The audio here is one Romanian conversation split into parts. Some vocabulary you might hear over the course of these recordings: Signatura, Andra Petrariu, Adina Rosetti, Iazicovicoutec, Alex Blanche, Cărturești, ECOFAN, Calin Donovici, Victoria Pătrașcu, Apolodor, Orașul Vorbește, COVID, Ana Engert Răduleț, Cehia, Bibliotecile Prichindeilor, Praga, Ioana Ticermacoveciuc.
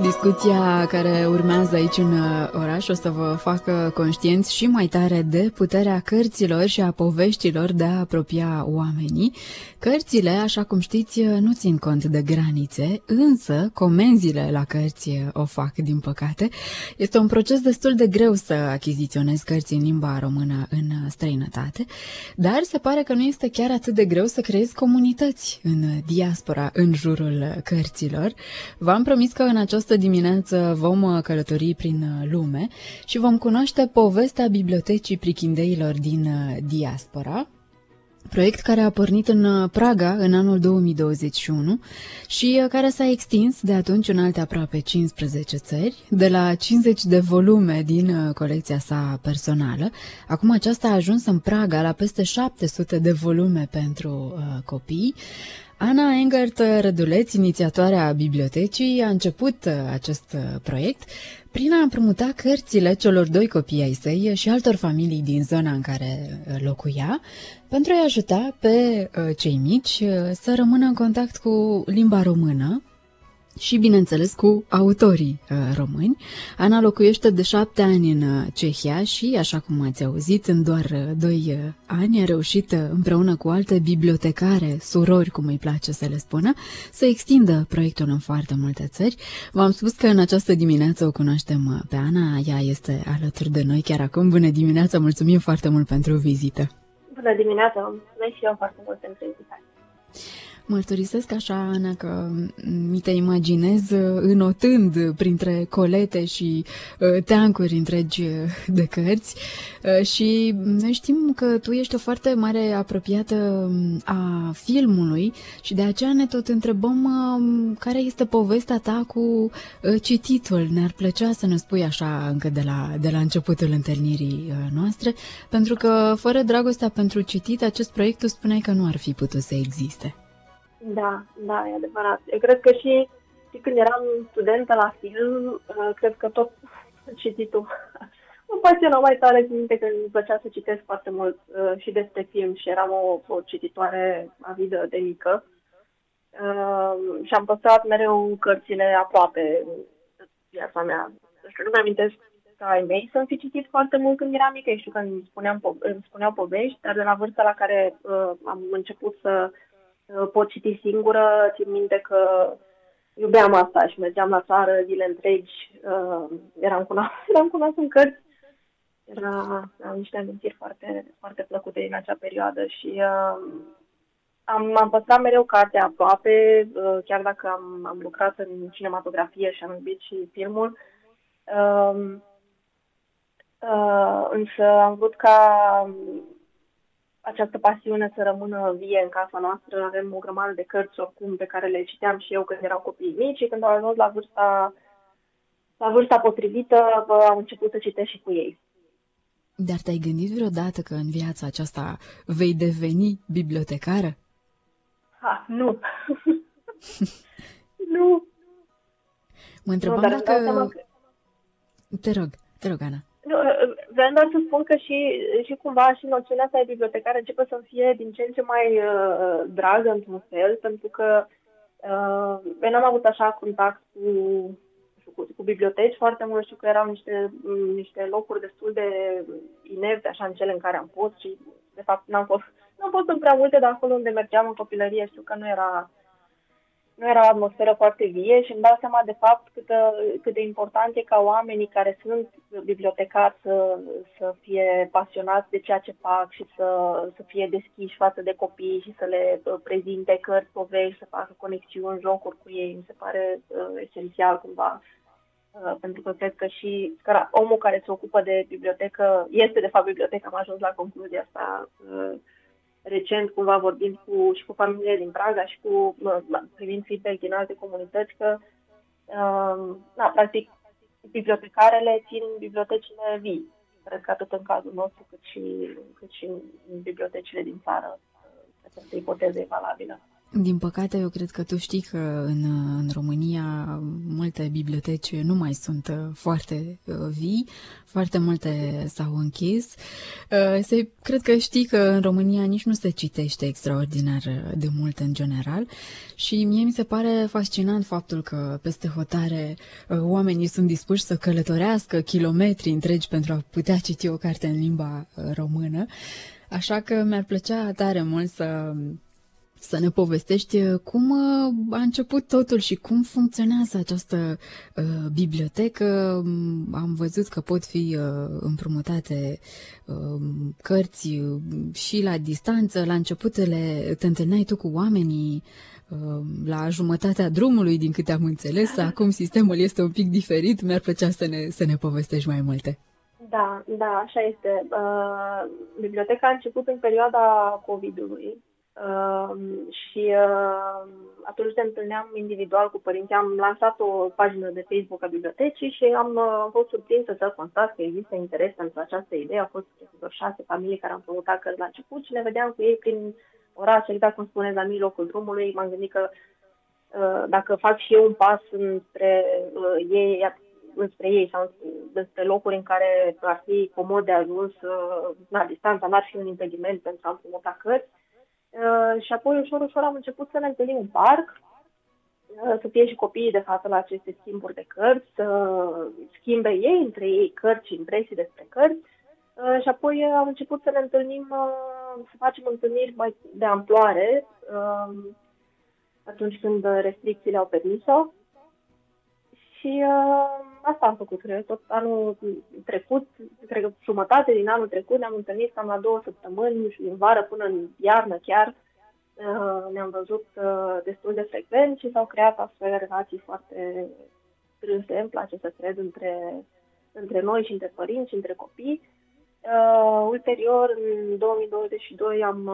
Discuția care urmează aici în oraș o să vă facă conștienți și mai tare de puterea cărților și a poveștilor de a apropia oamenii. Cărțile, așa cum știți, nu țin cont de granițe, însă comenzile la cărți o fac, din păcate. Este un proces destul de greu să achiziționezi cărți în limba română în străinătate, dar se pare că nu este chiar atât de greu să creezi comunități în diaspora, în jurul cărților. V-am promis că în această dimineață vom călători prin lume și vom cunoaște povestea Bibliotecii Prichindeilor din diaspora, proiect care a pornit în Praga în anul 2021 și care s-a extins de atunci în alte aproape 15 țări, de la 50 de volume din colecția sa personală. Acum aceasta a ajuns în Praga la peste 700 de volume pentru copii. Ana Engert Răduleț, inițiatoarea bibliotecii, a început acest proiect prin a împrumuta cărțile celor doi copii ai săi și altor familii din zona în care locuia, pentru a-i ajuta pe cei mici să rămână în contact cu limba română și, bineînțeles, cu autorii români. Ana locuiește de 7 ani în Cehia și, așa cum ați auzit, în doar 2 ani a reușit, împreună cu alte bibliotecare, surori, cum îi place să le spună, să extindă proiectul în foarte multe țări. V-am spus că în această dimineață o cunoaștem pe Ana, ea este alături de noi chiar acum. Bună dimineața, mulțumim foarte mult pentru vizită! Bună dimineața, mulțumesc și eu foarte mult pentru invitație! Mărturisesc așa, Ana, că mi te imaginez înotând printre colete și teancuri întregi de cărți și noi știm că tu ești o foarte mare apropiată a filmului și de aceea ne tot întrebăm care este povestea ta cu cititul. Ne-ar plăcea să ne spui așa încă de la începutul întâlnirii noastre, pentru că fără dragostea pentru citit, acest proiect, tu spuneai că nu ar fi putut să existe. Da, e adevărat. Eu cred că și când eram studentă la film, cred că tot cititul mă pasiona mai tare, țin minte că îmi plăcea să citesc foarte mult și despre film și eram o cititoare avidă de mică și am păstrat mereu cărțile aproape în viața mea. Deci nu-mi amintesc ca ai mei să-mi fi citit foarte mult când eram mică. Eu știu că îmi spuneau povești, dar de la vârsta la care am început să pot citi singură, țin minte că iubeam asta și mergeam la țară zile întregi, eram cunoasă în cărți, am niște amintiri foarte, foarte plăcute din acea perioadă și am păstrat mereu cartea aproape, chiar dacă am lucrat în cinematografie și am iubit și filmul, însă am vrut ca această pasiune să rămână vie în casa noastră. Avem o grămadă de cărți oricum pe care le citeam și eu când erau copii mici și când au ajuns la vârsta potrivită am început să citesc și cu ei. Dar te-ai gândit vreodată că în viața aceasta vei deveni bibliotecară? Nu! Nu! Mă întrebam dacă... Te rog, Ana. Nu, vreau doar să spun că și cumva și noțiunea asta de bibliotecară începe să-mi fie din ce în ce mai dragă într-un fel, pentru că eu n-am avut așa contact cu biblioteci foarte mult. Știu că erau niște locuri destul de inerte așa în cele în care am fost și de fapt n-am fost în prea multe, dar acolo unde mergeam în copilărie știu că nu era o atmosferă foarte vie și îmi dau seama de fapt cât de important e ca oamenii care sunt bibliotecari să fie pasionați de ceea ce fac și să fie deschiși față de copii și să le prezinte cărți, povești, să facă conexiuni, jocuri cu ei. Mi se pare esențial cumva, pentru că cred că și omul care se ocupă de bibliotecă este de fapt biblioteca. Am ajuns la concluzia asta recent, cumva vorbind și cu familiile din Praga și privind feedback din alte comunități, că practic bibliotecarele țin bibliotecile vii. Cred că atât în cazul nostru cât și în bibliotecile din țară această ipoteză e valabilă. Din păcate, eu cred că tu știi că în România multe biblioteci nu mai sunt foarte vii, foarte multe s-au închis. Cred că știi că în România nici nu se citește extraordinar de mult în general și mie mi se pare fascinant faptul că peste hotare oamenii sunt dispuși să călătorească kilometri întregi pentru a putea citi o carte în limba română, așa că mi-ar plăcea tare mult să ne povestești cum a început totul și cum funcționează această bibliotecă. Am văzut că pot fi împrumutate cărți și la distanță. La început te întâlneai tu cu oamenii la jumătatea drumului, din câte am înțeles. Acum sistemul este un pic diferit. Mi-ar plăcea să ne povestești mai multe. Da, așa este. Biblioteca a început în perioada COVID-ului. Și atunci ne întâlneam individual cu părinții. Am lansat o pagină de Facebook a bibliotecii și am fost surprinsă să constat că există interes pentru această idee. Au fost vreo 6 familii care am promutat cărți la început și ne vedeam cu ei prin oraș, exact cum spuneți, la mijlocul drumului. M-am gândit că dacă fac și eu un pas înspre ei sau despre locuri în care ar fi comod de ajuns la distanță, n-ar fi un impediment pentru a promota cărți. Și apoi ușor am început să ne întâlnim în parc, să fie și copiii de față la aceste schimburi de cărți, să schimbe ei între ei cărți și impresii despre cărți. Și apoi am început să ne întâlnim, să facem întâlniri mai de amploare atunci când restricțiile au permis-o. Și asta am făcut, cred, tot anul trecut, cred că jumătate din anul trecut ne-am întâlnit cam la 2 săptămâni, din vară până în iarnă chiar, ne-am văzut destul de frecvent și s-au creat astfel relații foarte strânse, îmi place să cred, între noi și între părinți și între copii. Ulterior, în 2022, am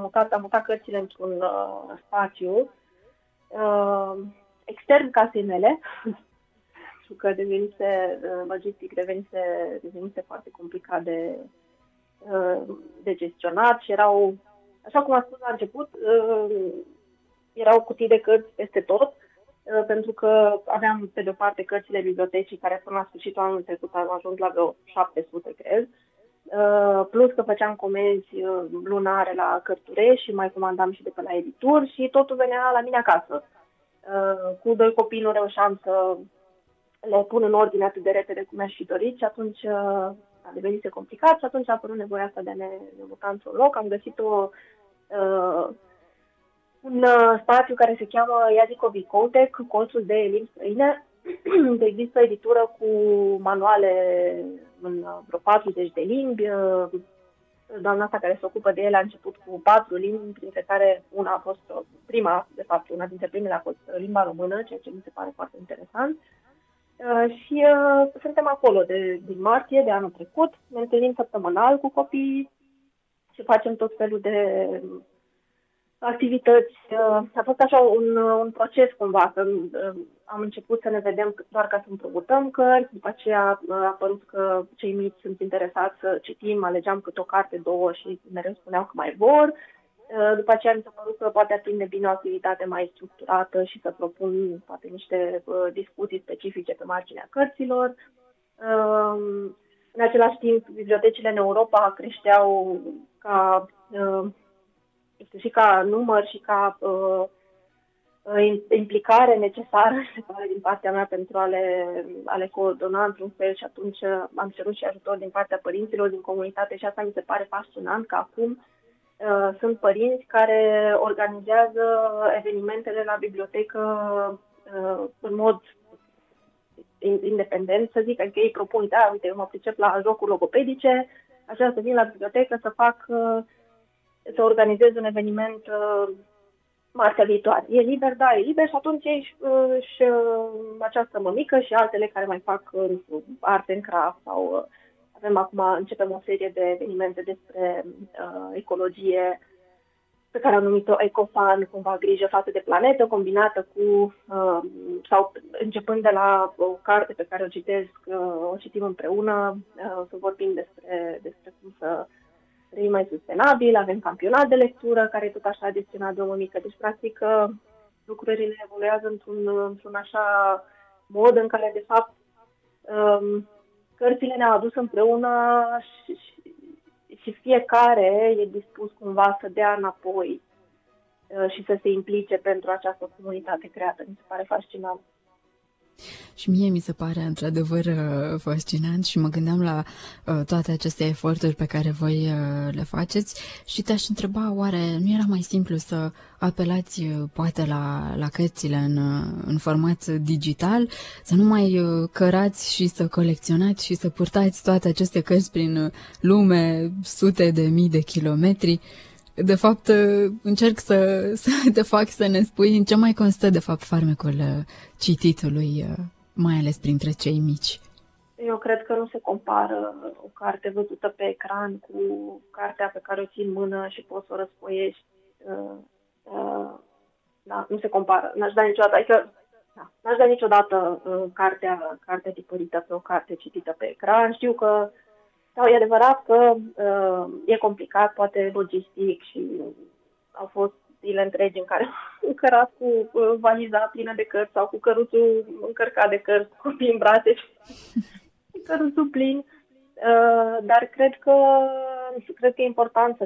mutat cărțile într-un spațiu extern casei mele, pentru că logistic devenise foarte complicat de gestionat și erau, așa cum am spus la început, erau cutii de cărți peste tot, pentru că aveam pe de-o parte cărțile bibliotecii care până la sfârșitul anului trecut am ajuns la vreo 700, cred, plus că făceam comenzi lunare la Cărturești și mai comandam și de pe la edituri și totul venea la mine acasă. Cu 2 copii nu reușeam să le pun în ordine atât de repede cum mi-aș fi dorit și atunci a devenit complicat și atunci a apărut nevoia asta de a ne muta într-un loc. Am găsit un spațiu care se cheamă Iazicovicoutec, colțul de limbi străine. Există o editură cu manuale în vreo 40 de limbi. Doamna asta care se ocupă de ele a început cu 4 limbi, printre care una a fost una dintre primele a fost limba română, ceea ce mi se pare foarte interesant. Și suntem acolo din martie, de anul trecut, ne întâlnim săptămânal cu copiii și facem tot felul de activități. A fost așa un proces cumva, că am început să ne vedem doar ca să împrumutăm cărți, după aceea a apărut că cei mici sunt interesați să citim, alegeam câte o carte, 2 și mereu spuneau că mai vor. După aceea mi s-a părut că poate ar prinde bine o activitate mai structurată și să propun poate niște discuții specifice pe marginea cărților. În același timp, bibliotecile în Europa creșteau ca număr și ca implicare necesară din partea mea pentru a le coordona într-un fel și atunci am cerut și ajutor din partea părinților din comunitate și asta mi se pare fascinant că acum sunt părinți care organizează evenimentele la bibliotecă în mod independent, să zic, adică ei propun, uite, eu mă pricep la jocuri logopedice, așa să vin la bibliotecă să organizez un eveniment marțea viitoare. E liber? Da, e liber și atunci ei și această mămică și altele care mai fac arte în craft sau începem o serie de evenimente despre ecologie pe care am numit-o ECOFAN, cumva grijă față de planetă, combinată cu, sau începând de la o carte pe care o citesc, o citim împreună, să vorbim despre cum să e mai sustenabil, avem campionat de lectură, care tot așa a gestionat de o mică. Deci, practic, lucrurile evoluează într-un așa mod în care, de fapt, cărțile ne-au adus împreună și fiecare e dispus cumva să dea înapoi și să se implice pentru această comunitate creată. Mi se pare fascinant. Și mie mi se pare într-adevăr fascinant și mă gândeam la toate aceste eforturi pe care voi le faceți și te-aș întreba, oare nu era mai simplu să apelați poate la cărțile în format digital, să nu mai cărați și să colecționați și să purtați toate aceste cărți prin lume, sute de mii de kilometri? De fapt, încerc să te fac să ne spui în ce mai constă, de fapt, farmecul cititului, mai ales printre cei mici. Eu cred că nu se compară o carte văzută pe ecran cu cartea pe care o ții în mână și poți să o răspoiești. Da, nu se compară. N-aș da niciodată, adică, da, n-aș da niciodată cartea tipărită pe o carte citită pe ecran. Știu că e adevărat că e complicat, poate logistic, și au fost zile întregi în care am cărat cu valiza plină de cărți sau cu căruțul încărcat de cărți, cu copii în brațe și căruțul plin. Dar cred că e important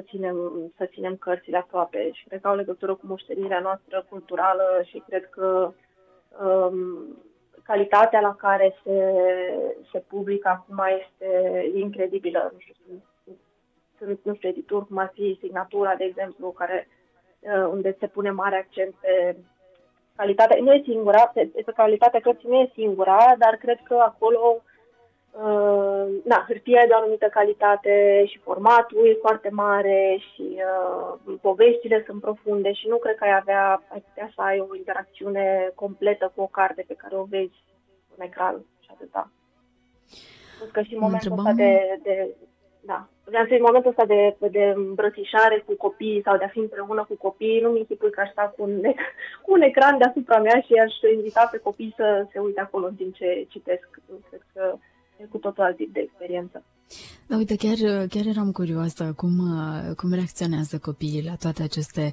să ținem cărțile aproape și cred că au legătură cu moștenirea noastră culturală și cred că calitatea la care se publică acum este incredibilă. Nu știu, edituri, cum ar fi Signatura, de exemplu, unde se pune mare accent pe calitatea. Nu e singura, pe calitatea cărții nu e singura, dar cred că acolo hârtia e de o anumită calitate și formatul e foarte mare și poveștile sunt profunde și nu cred că ai putea să ai o interacțiune completă cu o carte pe care o vezi în ecran și atâta. Pentru că și în momentul ăsta de îmbrățișare cu copiii sau de a fi împreună cu copiii, nu-mi închipui că aș sta cu un ecran deasupra mea și aș invita pe copii să se uite acolo în timp ce citesc. Cred că cu totul alt tip de experiență. Da, uite, chiar eram curioasă cum reacționează copiii la toate aceste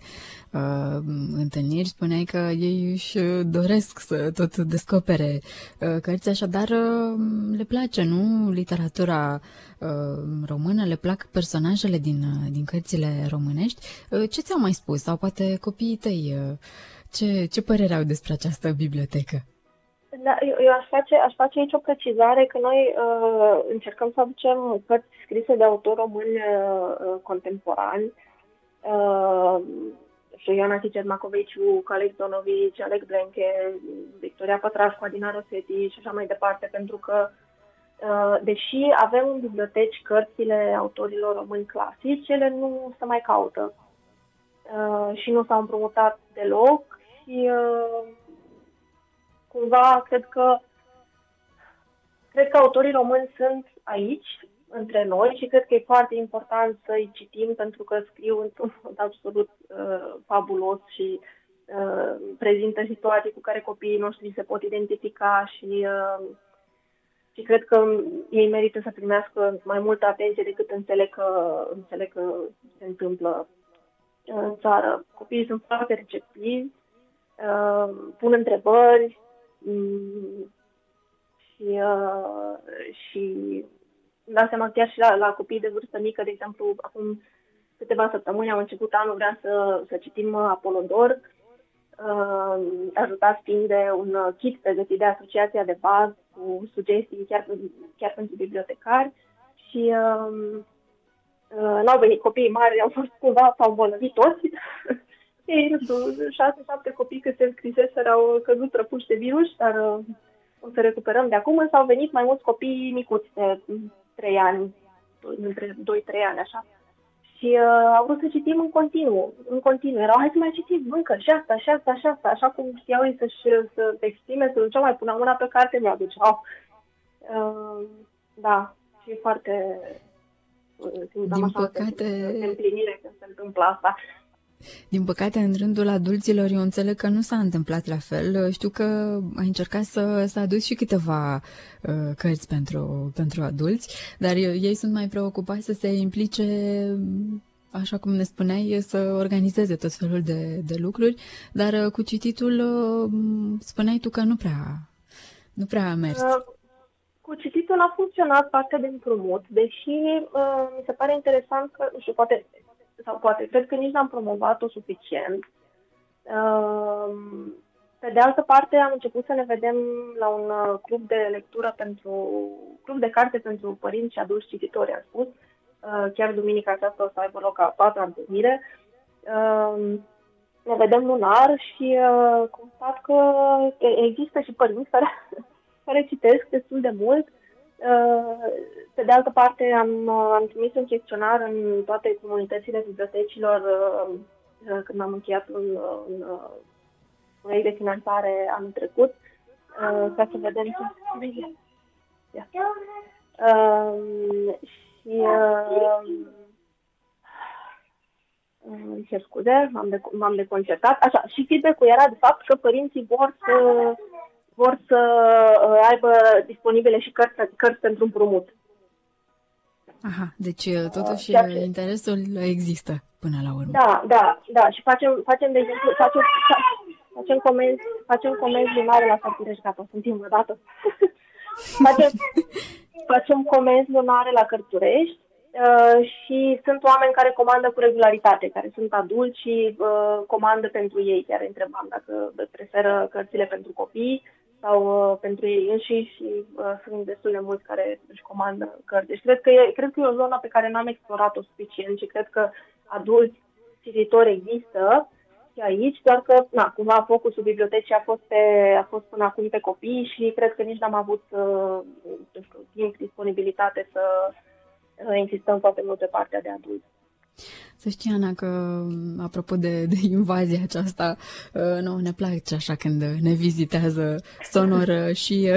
întâlniri. Spuneai că ei își doresc să tot descopere cărți, așadar le place, nu? Literatura română, le plac personajele din cărțile românești. Ce ți-au mai spus? Sau poate copiii tăi, ce părere au despre această bibliotecă? Da, eu aș face aici o precizare că noi încercăm să aducem cărți scrise de autori români contemporani. Ioana Ticermacoveciuc, Calin Donovici, Alex Blanche, Victoria Pătrașcu, Adina Rosetti și așa mai departe, pentru că deși avem în biblioteci cărțile autorilor români clasici, ele nu se mai caută și nu s-au împrumutat deloc și... Cumva, cred că autorii români sunt aici, între noi, și cred că e foarte important să-i citim, pentru că scriu într-un mod absolut fabulos și prezintă situații cu care copiii noștri se pot identifica și cred că ei merită să primească mai multă atenție decât înțeleg că se întâmplă în țară. Copiii sunt foarte receptivi, pun întrebări, și da, seama chiar și la copii de vârstă mică, de exemplu, acum câteva săptămâni am început anul, vreau să citim Apolodor, ajutat fiind de un kit pregătit de asociația de bază cu sugestii chiar pentru bibliotecari și n-au venit copiii mari, au fost cumva, s-au bolnăvit toți. Ei, 6-7 copii cât se înscriseseră au căzut răpuși de virus, dar o să recuperăm de acum. Însă au venit mai mulți copii micuți de 3 ani, între 2-3 ani, așa. Și au vrut să citim în continuu. Erau, hai să mai citim, încă, și asta, așa cum știau ei să se exprime, să duceau, mai puneau mâna pe carte, mi-o aduceau. Da, și e foarte... Din păcate... Împlinire când se întâmplă asta. Din păcate, în rândul adulților, eu înțeleg că nu s-a întâmplat la fel. Știu că ai încercat să aduci și câteva cărți pentru adulți, dar ei sunt mai preocupați să se implice, așa cum ne spuneai, să organizeze tot felul de lucruri, dar cu cititul spuneai tu că nu prea a mers. Cu cititul a funcționat partea de împrumut, deși mi se pare interesant că, nu știu, poate, cred că nici n-am promovat-o suficient. Pe de altă parte, am început să ne vedem la un club de lectură club de carte pentru părinți și adulți cititori, am spus. Chiar duminica aceasta o să aibă loc a 4-a întâlnire. Ne vedem lunar și constat că există și părinți care citesc destul de mult. Pe de altă parte, am trimis un chestionar în toate comunitățile bibliotecilor când am încheiat un proiect de finanțare anul trecut, ca să vedem ce... Și îmi cer scuze, m-am deconcertat. Așa, și feedback-ul era de fapt că părinții vor să aibă disponibile și cărți pentru împrumut. Aha, deci totuși interesul există până la urmă. Da, și facem de exemplu, facem comenzi lunare la Cărturești, gata, sunt timpul dată. Facem comenzi lunare la Cărturești și sunt oameni care comandă cu regularitate, care sunt adulți și comandă pentru ei. Chiar întrebam dacă preferă cărțile pentru copii sau pentru ei înșiși și sunt destul de mulți care își comandă cărți. Deci cred că e o zonă pe care n-am explorat-o suficient și cred că adulți cititori există și aici, doar că cumva focusul bibliotecii a fost până acum pe copii și cred că nici n-am avut timp, disponibilitate să insistăm foarte mult pe partea de adulți. Să știi, Ana, că apropo de invazia aceasta, nouă ne place așa când ne vizitează sonor și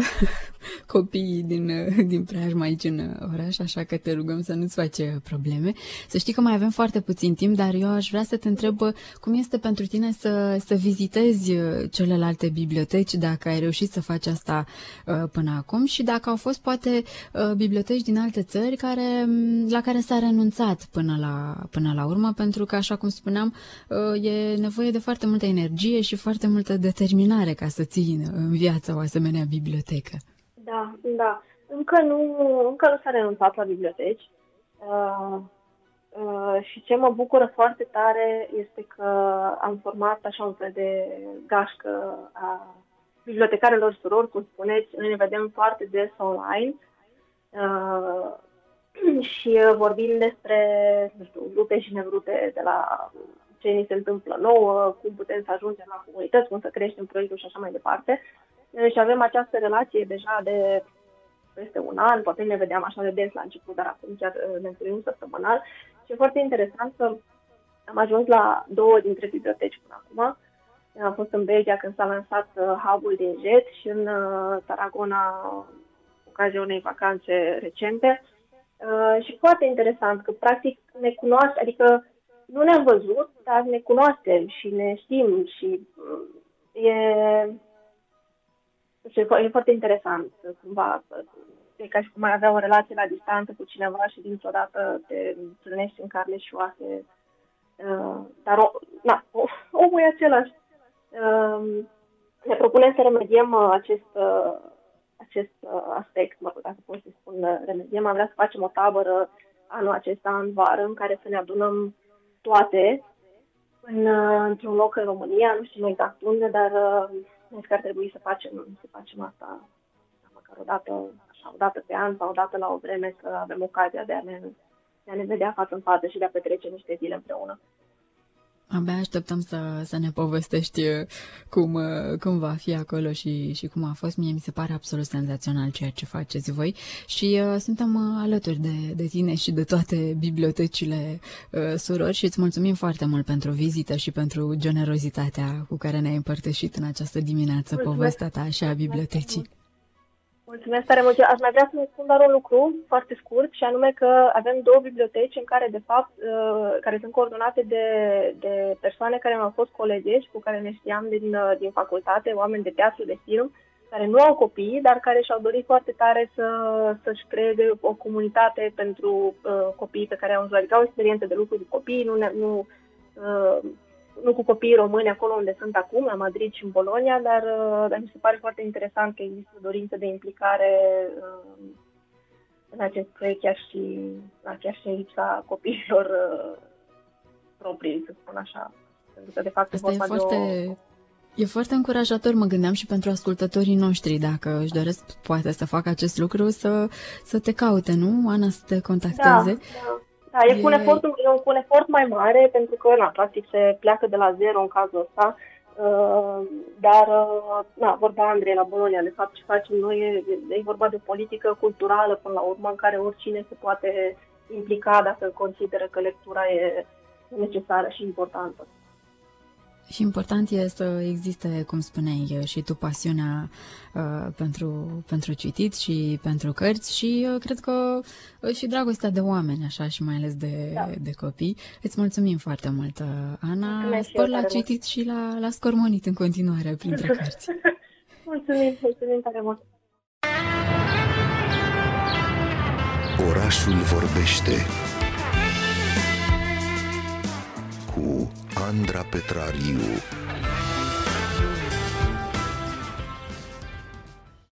copiii din preajma aici în oraș, așa că te rugăm să nu-ți faci probleme. Să știi că mai avem foarte puțin timp, dar eu aș vrea să te întreb cum este pentru tine să vizitezi celelalte biblioteci, dacă ai reușit să faci asta până acum și dacă au fost poate biblioteci din alte țări la care s-a renunțat până la urmă, pentru că, așa cum spuneam, e nevoie de foarte multă energie și foarte multă determinare ca să ții în viață o asemenea bibliotecă. Da. Încă nu s-a renunțat la biblioteci. Și ce mă bucură foarte tare este că am format așa un fel de gașcă a bibliotecarilor surori, cum spuneți. Noi ne vedem foarte des online și vorbim despre, nu știu, rute și nevrute de la ce ni se întâmplă nouă, cum putem să ajungem la comunități, cum să creștem proiectul și așa mai departe. Și avem această relație deja de peste un an, poate ne vedeam așa de des la început, dar acum chiar ne întâlnim săptămânal. Și e foarte interesant că am ajuns la 2 dintre biblioteci până acum. Am fost în Belgia când s-a lansat hub-ul din Jet și în Tarragona, ocazia unei vacanțe recente. Și foarte interesant că practic ne cunoaște, adică nu ne-am văzut, dar ne cunoaștem și ne știm și e foarte interesant, cumva, e ca și cum ai avea o relație la distanță cu cineva și dintr-o dată te întâlnești în carne și oase, dar omul e același. Ne propunem să remediem acest aspect, dacă pot să spun remediem. Am vrea să facem o tabără anul acesta, în vară, în care să ne adunăm toate într-un loc în România, nu știu exact unde, dar cred că ar trebui să facem asta măcar o dată, așa, o dată pe an sau o dată la o vreme, să avem ocazia de a ne vedea față în față și de a petrece niște zile împreună. Abia așteptăm să ne povestești cum va fi acolo și cum a fost. Mie mi se pare absolut senzațional ceea ce faceți voi și suntem alături de tine și de toate bibliotecile surori și îți mulțumim foarte mult pentru vizită și pentru generozitatea cu care ne-ai împărtășit în această dimineață povestea ta și a bibliotecii. Mulțumesc. Mulțumesc tare mult. Aș mai vrea să spun doar un lucru foarte scurt, și anume că avem două biblioteci în care, de fapt, care sunt coordonate de persoane care mi-au fost colegi, cu care ne știam din facultate, oameni de teatru, de film, care nu au copii, dar care și-au dorit foarte tare să-și creeze o comunitate pentru copiii pe care au învățat. Adică au experiență de lucru cu copiii, nu cu copiii români acolo unde sunt acum, la Madrid și în Bologna, dar mi se pare foarte interesant că există dorință de implicare în acest proiect, chiar și aici la copiilor proprii, să spun așa. Pentru că, de fapt, asta e foarte... E foarte încurajator, mă gândeam și pentru ascultătorii noștri, dacă își doresc, poate, să facă acest lucru, să te caute, nu, Ana, să te contacteze? Da. E un efort mai mare, pentru că, practic, se pleacă de la zero în cazul ăsta, dar, vorba Andrei la Bologna, de fapt, ce facem noi e vorba de o politică culturală, până la urmă, în care oricine se poate implica dacă consideră că lectura e necesară și importantă. Și important e să existe, cum spuneai și tu, pasiunea pentru citit și pentru cărți și cred că și dragostea de oameni, așa, și mai ales de copii. Îți mulțumim foarte mult, Ana. Mulțumesc. Spor la citit și la scormonit în continuare printre cărți. Mulțumim tare mult. Orașul vorbește cu Andra Petrariu.